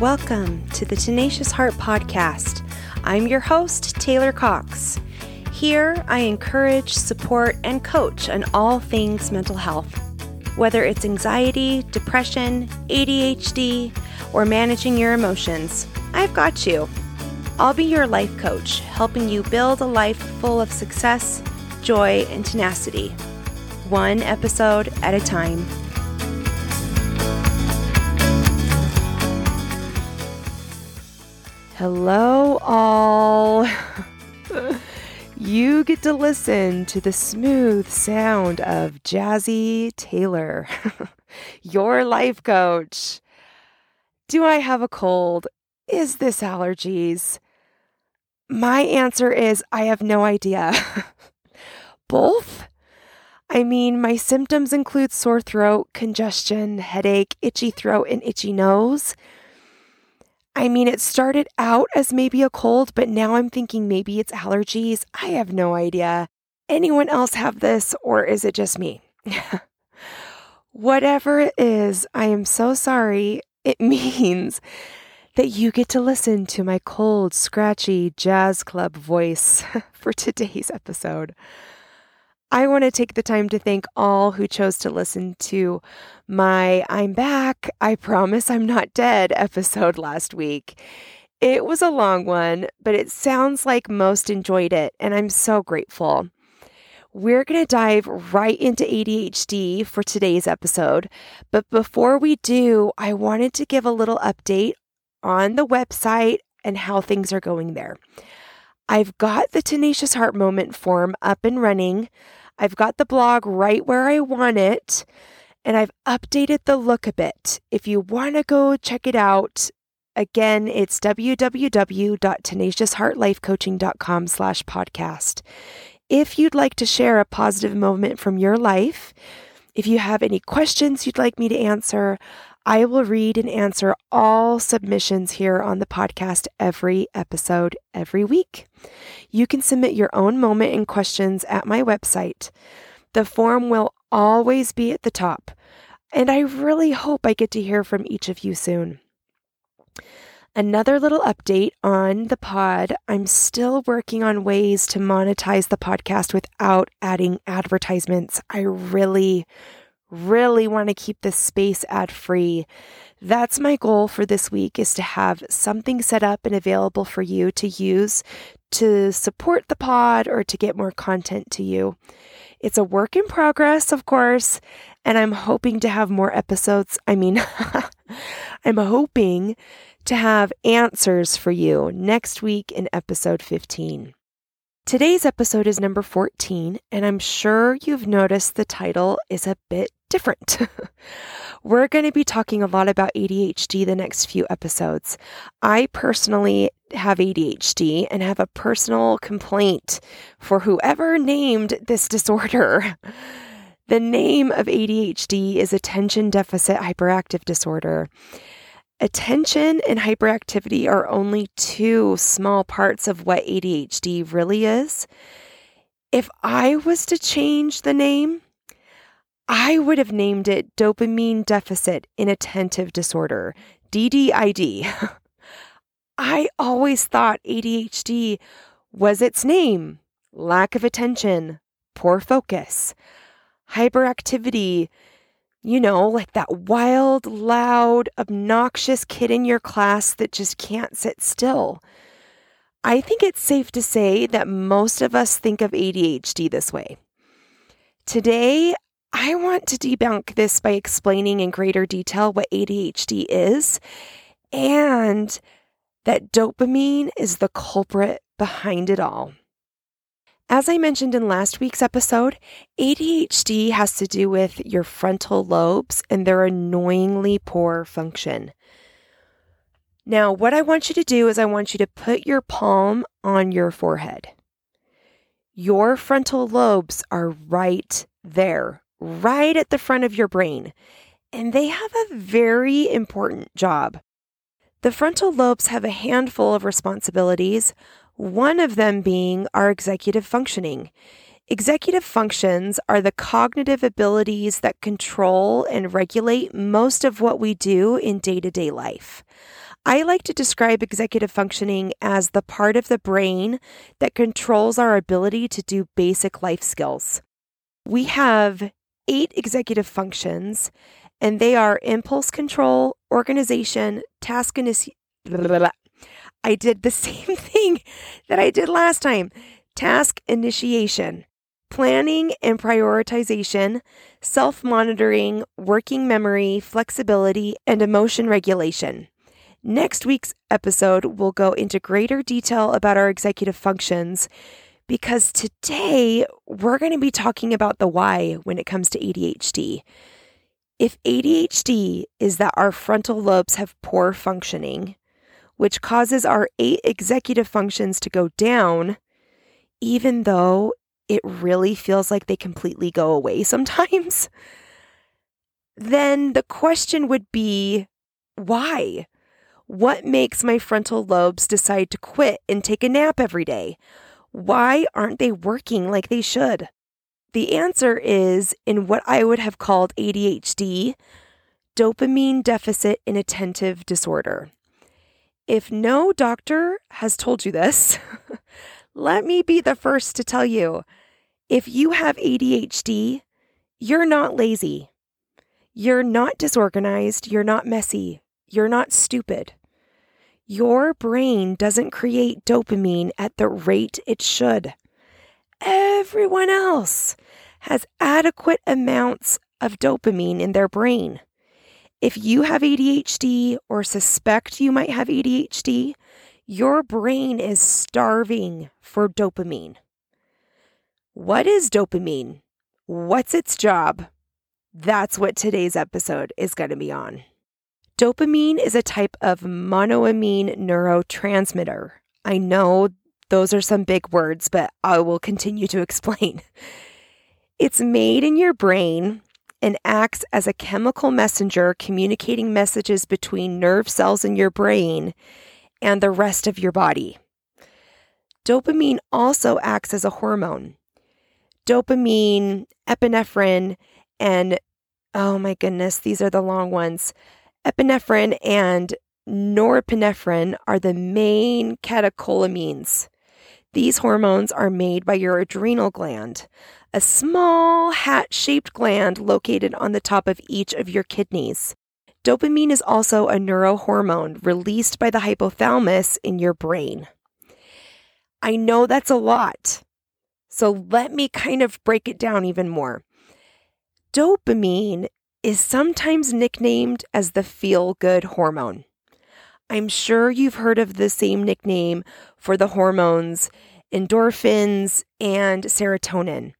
Welcome to the Tenacious Heart Podcast. I'm your host, Taylor Cox. Here, I encourage, support, and coach on all things mental health. Whether it's anxiety, depression, ADHD, or managing your emotions, I've got you. I'll be your life coach, helping you build a life full of success, joy, and tenacity, one episode at a time. Hello, all. You get to listen to the smooth sound of Jazzy Taylor, your life coach. Do I have a cold? Is this allergies? My answer is I have no idea. Both? I mean, my symptoms include sore throat, congestion, headache, itchy throat, and itchy nose. I mean, it started out as maybe a cold, but now I'm thinking maybe it's allergies. I have no idea. Anyone else have this, or is it just me? Whatever it is, I am so sorry. It means that you get to listen to my cold, scratchy jazz club voice for today's episode. I want to take the time to thank all who chose to listen to my I'm back, I promise I'm not dead episode last week. It was a long one, but it sounds like most enjoyed it, and I'm so grateful. We're going to dive right into ADHD for today's episode, but before we do, I wanted to give a little update on the website and how things are going there. I've got the Tenacious Heart Moment form up and running. I've got the blog right where I want it, and I've updated the look a bit. If you want to go check it out, again, it's www.tenaciousheartlifecoaching.com/podcast. If you'd like to share a positive moment from your life, if you have any questions you'd like me to answer, I will read and answer all submissions here on the podcast every episode, every week. You can submit your own moment and questions at my website. The form will always be at the top, and I really hope I get to hear from each of you soon. Another little update on the pod. I'm still working on ways to monetize the podcast without adding advertisements. I really want to keep this space ad-free. That's my goal for this week, is to have something set up and available for you to use to support the pod or to get more content to you. It's a work in progress, of course, and I'm hoping to have more episodes. I'm hoping to have answers for you next week in episode 15. Today's episode is number 14, and I'm sure you've noticed the title is a bit different. We're going to be talking a lot about ADHD the next few episodes. I personally have ADHD and have a personal complaint for whoever named this disorder. The name of ADHD is attention deficit hyperactive disorder. Attention and hyperactivity are only two small parts of what ADHD really is. If I was to change the name, I would have named it dopamine deficit inattentive disorder, DDID. I always thought ADHD was its name: lack of attention, poor focus, hyperactivity. You know, like that wild, loud, obnoxious kid in your class that just can't sit still. I think it's safe to say that most of us think of ADHD this way. Today, I want to debunk this by explaining in greater detail what ADHD is and that dopamine is the culprit behind it all. As I mentioned in last week's episode, ADHD has to do with your frontal lobes and their annoyingly poor function. Now, what I want you to do is I want you to put your palm on your forehead. Your frontal lobes are right there, right at the front of your brain, and they have a very important job. The frontal lobes have a handful of responsibilities, one of them being our executive functioning. Executive functions are the cognitive abilities that control and regulate most of what we do in day-to-day life. I like to describe executive functioning as the part of the brain that controls our ability to do basic life skills. We have 8 executive functions, and they are impulse control, organization, task initiation. I did the same thing that I did last time. Task initiation, planning and prioritization, self-monitoring, working memory, flexibility, and emotion regulation. Next week's episode will go into greater detail about our executive functions, because today we're going to be talking about the why when it comes to ADHD. If ADHD is that our frontal lobes have poor functioning, which causes our 8 executive functions to go down, even though it really feels like they completely go away sometimes, then the question would be, why? What makes my frontal lobes decide to quit and take a nap every day? Why aren't they working like they should? The answer is in what I would have called ADHD, dopamine deficit inattentive disorder. If no doctor has told you this, let me be the first to tell you, if you have ADHD, you're not lazy. You're not disorganized. You're not messy. You're not stupid. Your brain doesn't create dopamine at the rate it should. Everyone else has adequate amounts of dopamine in their brain. If you have ADHD or suspect you might have ADHD, your brain is starving for dopamine. What is dopamine? What's its job? That's what today's episode is going to be on. Dopamine is a type of monoamine neurotransmitter. I know those are some big words, but I will continue to explain. It's made in your brain and acts as a chemical messenger communicating messages between nerve cells in your brain and the rest of your body. Dopamine also acts as a hormone. Dopamine, epinephrine, and oh my goodness, these are the long ones. Epinephrine and norepinephrine are the main catecholamines. These hormones are made by your adrenal gland, a small hat-shaped gland located on the top of each of your kidneys. Dopamine is also a neurohormone released by the hypothalamus in your brain. I know that's a lot, so let me kind of break it down even more. Dopamine is sometimes nicknamed as the feel-good hormone. I'm sure you've heard of the same nickname for the hormones endorphins and serotonin.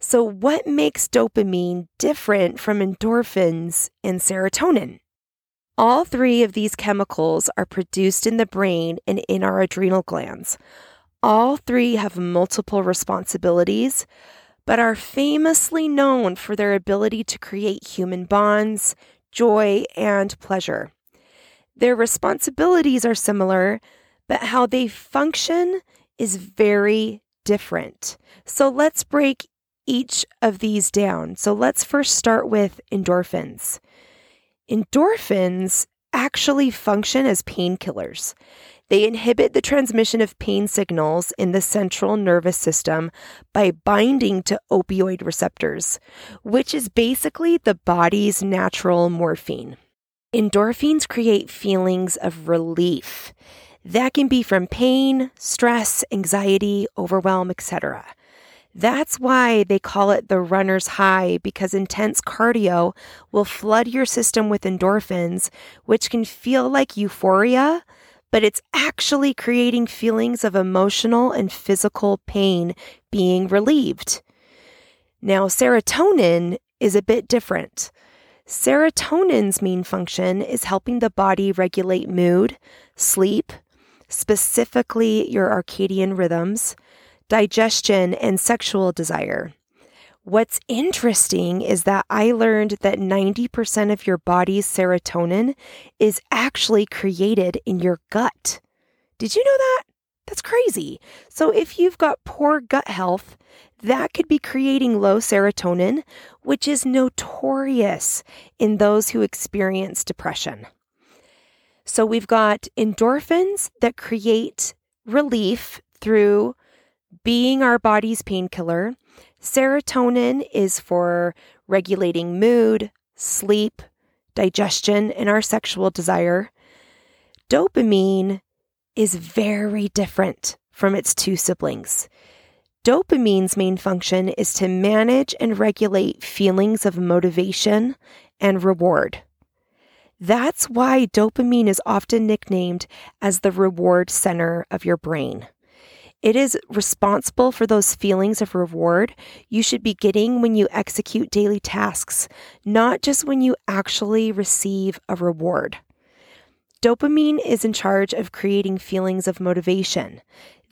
So what makes dopamine different from endorphins and serotonin? All 3 of these chemicals are produced in the brain and in our adrenal glands. All 3 have multiple responsibilities, but are famously known for their ability to create human bonds, joy, and pleasure. Their responsibilities are similar, but how they function is very different. So let's break each of these down. So let's first start with endorphins. Endorphins actually function as painkillers. They inhibit the transmission of pain signals in the central nervous system by binding to opioid receptors, which is basically the body's natural morphine. Endorphins create feelings of relief. That can be from pain, stress, anxiety, overwhelm, etc. That's why they call it the runner's high, because intense cardio will flood your system with endorphins, which can feel like euphoria, but it's actually creating feelings of emotional and physical pain being relieved. Now, serotonin is a bit different. Serotonin's main function is helping the body regulate mood, sleep, specifically your circadian rhythms, digestion, and sexual desire. What's interesting is that I learned that 90% of your body's serotonin is actually created in your gut. Did you know that? That's crazy. So if you've got poor gut health, that could be creating low serotonin, which is notorious in those who experience depression. So we've got endorphins that create relief through being our body's painkiller. Serotonin is for regulating mood, sleep, digestion, and our sexual desire. Dopamine is very different from its two siblings. Dopamine's main function is to manage and regulate feelings of motivation and reward. That's why dopamine is often nicknamed as the reward center of your brain. It is responsible for those feelings of reward you should be getting when you execute daily tasks, not just when you actually receive a reward. Dopamine is in charge of creating feelings of motivation.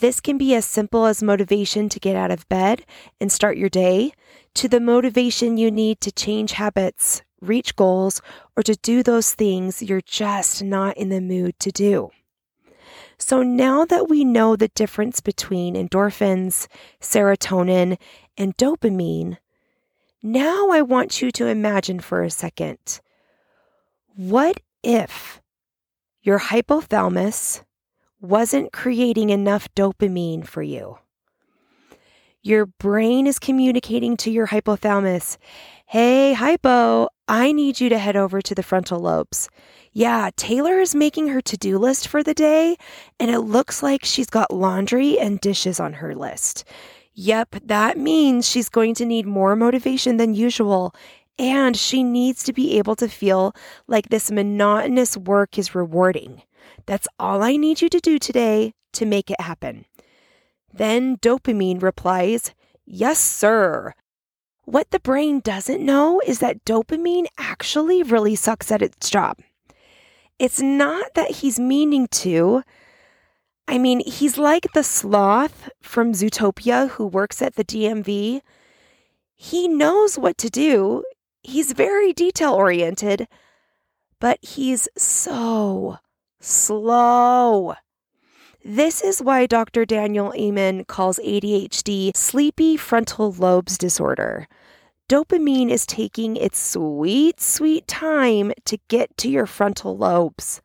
This can be as simple as motivation to get out of bed and start your day, to the motivation you need to change habits, reach goals, or to do those things you're just not in the mood to do. So now that we know the difference between endorphins, serotonin, and dopamine, now I want you to imagine for a second, what if your hypothalamus wasn't creating enough dopamine for you? Your brain is communicating to your hypothalamus, "Hey, hypo, I need you to head over to the frontal lobes. Yeah, Taylor is making her to-do list for the day, and it looks like she's got laundry and dishes on her list. Yep, that means she's going to need more motivation than usual, and she needs to be able to feel like this monotonous work is rewarding. That's all I need you to do today to make it happen." Then dopamine replies, "Yes, sir." What the brain doesn't know is that dopamine actually really sucks at its job. It's not that he's meaning to. I mean, he's like the sloth from Zootopia who works at the DMV. He knows what to do. He's very detail-oriented, but he's so slow. This is why Dr. Daniel Amen calls ADHD sleepy frontal lobes disorder. Dopamine is taking its sweet, sweet time to get to your frontal lobes.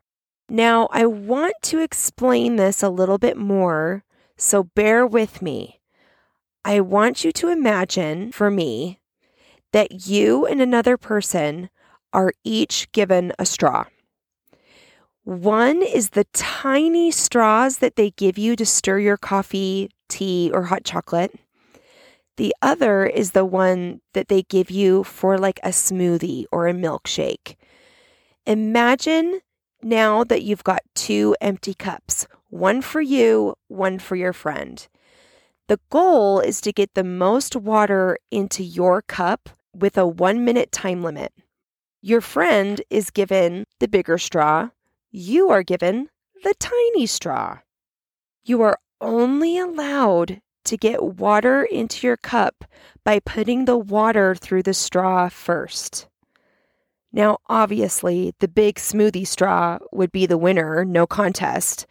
Now, I want to explain this a little bit more, so bear with me. I want you to imagine, for me, that you and another person are each given a straw. One is the tiny straws that they give you to stir your coffee, tea, or hot chocolate. The other is the one that they give you for like a smoothie or a milkshake. Imagine now that you've got two empty cups, one for you, one for your friend. The goal is to get the most water into your cup with a 1-minute time limit. Your friend is given the bigger straw. You are given the tiny straw. You are only allowed to get water into your cup by putting the water through the straw first. Now, obviously, the big smoothie straw would be the winner, no contest.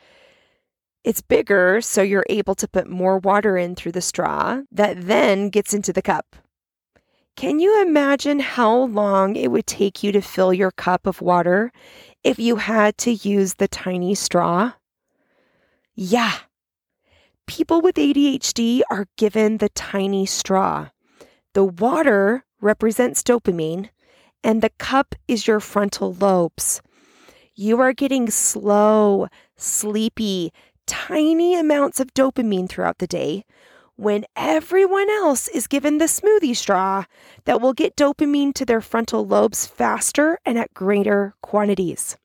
It's bigger, so you're able to put more water in through the straw that then gets into the cup. Can you imagine how long it would take you to fill your cup of water if you had to use the tiny straw? Yeah. People with ADHD are given the tiny straw. The water represents dopamine, and the cup is your frontal lobes. You are getting slow, sleepy, tiny amounts of dopamine throughout the day, when everyone else is given the smoothie straw that will get dopamine to their frontal lobes faster and at greater quantities.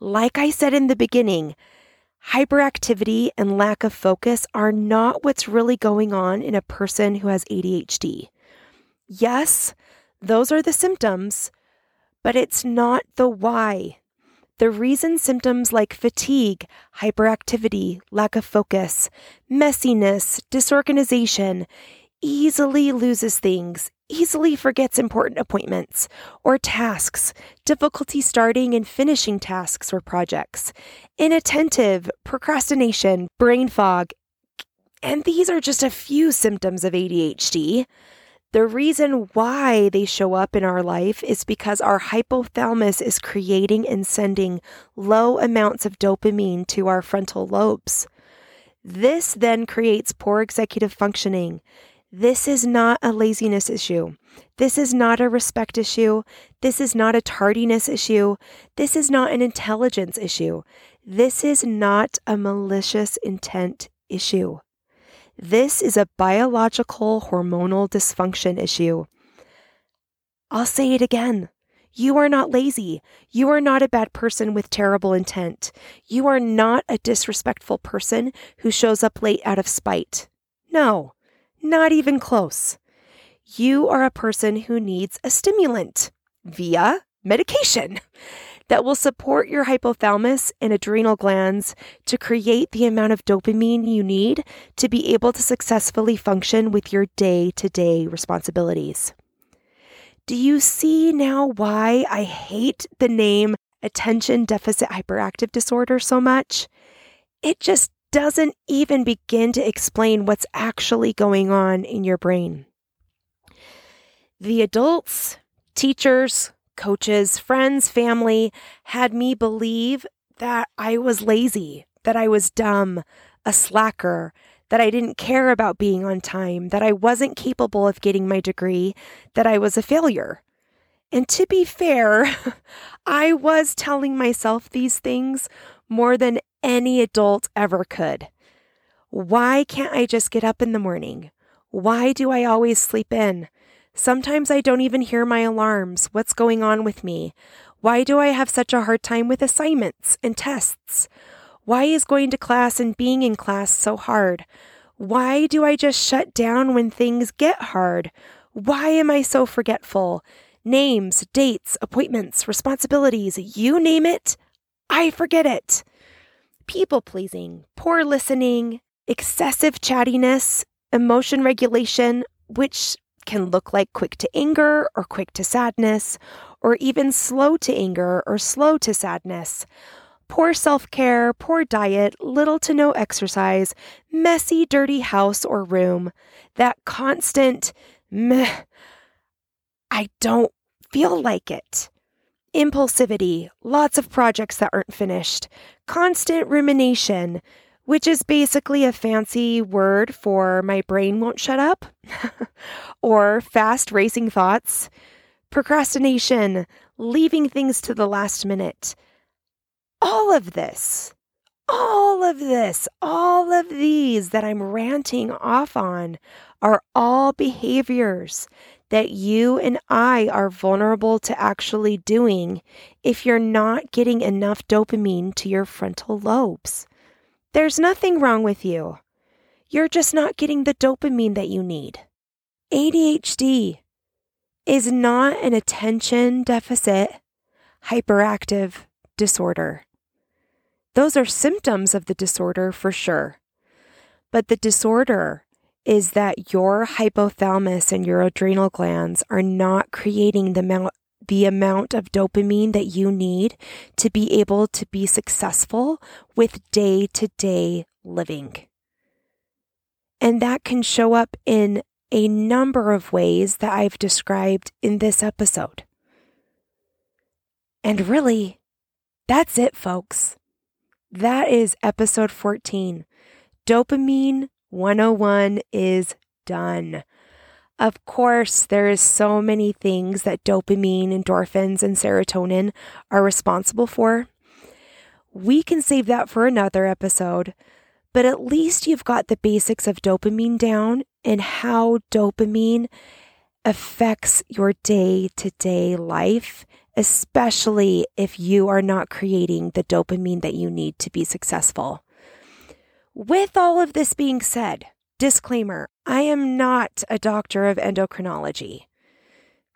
Like I said in the beginning, hyperactivity and lack of focus are not what's really going on in a person who has ADHD. Yes, those are the symptoms, but it's not the why. The reason symptoms like fatigue, hyperactivity, lack of focus, messiness, disorganization, easily loses things, easily forgets important appointments or tasks, difficulty starting and finishing tasks or projects, inattentive, procrastination, brain fog, and these are just a few symptoms of ADHD. The reason why they show up in our life is because our hypothalamus is creating and sending low amounts of dopamine to our frontal lobes. This then creates poor executive functioning. This is not a laziness issue. This is not a respect issue. This is not a tardiness issue. This is not an intelligence issue. This is not a malicious intent issue. This is a biological hormonal dysfunction issue. I'll say it again. You are not lazy. You are not a bad person with terrible intent. You are not a disrespectful person who shows up late out of spite. No, not even close. You are a person who needs a stimulant via medication that will support your hypothalamus and adrenal glands to create the amount of dopamine you need to be able to successfully function with your day-to-day responsibilities. Do you see now why I hate the name attention deficit hyperactive disorder so much? It just doesn't even begin to explain what's actually going on in your brain. The adults, teachers, coaches, friends, family had me believe that I was lazy, that I was dumb, a slacker, that I didn't care about being on time, that I wasn't capable of getting my degree, that I was a failure. And to be fair, I was telling myself these things more than any adult ever could. Why can't I just get up in the morning? Why do I always sleep in? Sometimes I don't even hear my alarms. What's going on with me? Why do I have such a hard time with assignments and tests? Why is going to class and being in class so hard? Why do I just shut down when things get hard? Why am I so forgetful? Names, dates, appointments, responsibilities, you name it, I forget it. People pleasing, poor listening, excessive chattiness, emotion regulation, which can look like quick to anger or quick to sadness, or even slow to anger or slow to sadness. Poor self-care, poor diet, little to no exercise, messy, dirty house or room, that constant meh, I don't feel like it. Impulsivity, lots of projects that aren't finished, constant rumination, which is basically a fancy word for my brain won't shut up, or fast racing thoughts, procrastination, leaving things to the last minute. All of these that I'm ranting off on are all behaviors that you and I are vulnerable to actually doing if you're not getting enough dopamine to your frontal lobes. There's nothing wrong with you. You're just not getting the dopamine that you need. ADHD is not an attention deficit hyperactive disorder. Those are symptoms of the disorder for sure. But the disorder is that your hypothalamus and your adrenal glands are not creating the amount of dopamine that you need to be able to be successful with day-to-day living. And that can show up in a number of ways that I've described in this episode. And really, that's it, folks. That is episode 14. Dopamine 101 is done. Of course, there is so many things that dopamine, endorphins, and serotonin are responsible for. We can save that for another episode, but at least you've got the basics of dopamine down and how dopamine affects your day-to-day life, especially if you are not creating the dopamine that you need to be successful. With all of this being said, disclaimer, I am not a doctor of endocrinology,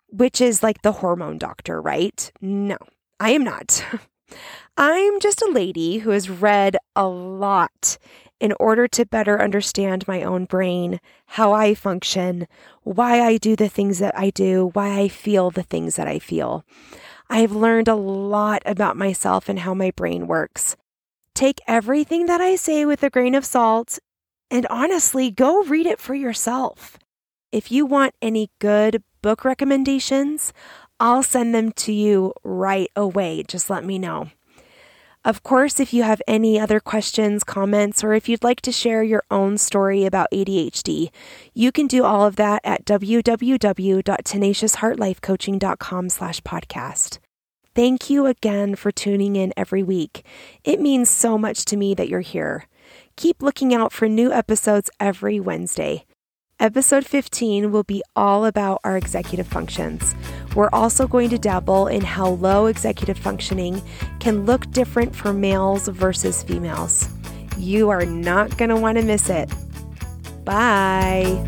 which is like the hormone doctor, right? No, I am not. I'm just a lady who has read a lot in order to better understand my own brain, how I function, why I do the things that I do, why I feel the things that I feel. I've learned a lot about myself and how my brain works. Take everything that I say with a grain of salt. And honestly, go read it for yourself. If you want any good book recommendations, I'll send them to you right away. Just let me know. Of course, if you have any other questions, comments, or if you'd like to share your own story about ADHD, you can do all of that at www.tenaciousheartlifecoaching.com/podcast. Thank you again for tuning in every week. It means so much to me that you're here. Keep looking out for new episodes every Wednesday. Episode 15 will be all about our executive functions. We're also going to dabble in how low executive functioning can look different for males versus females. You are not going to want to miss it. Bye.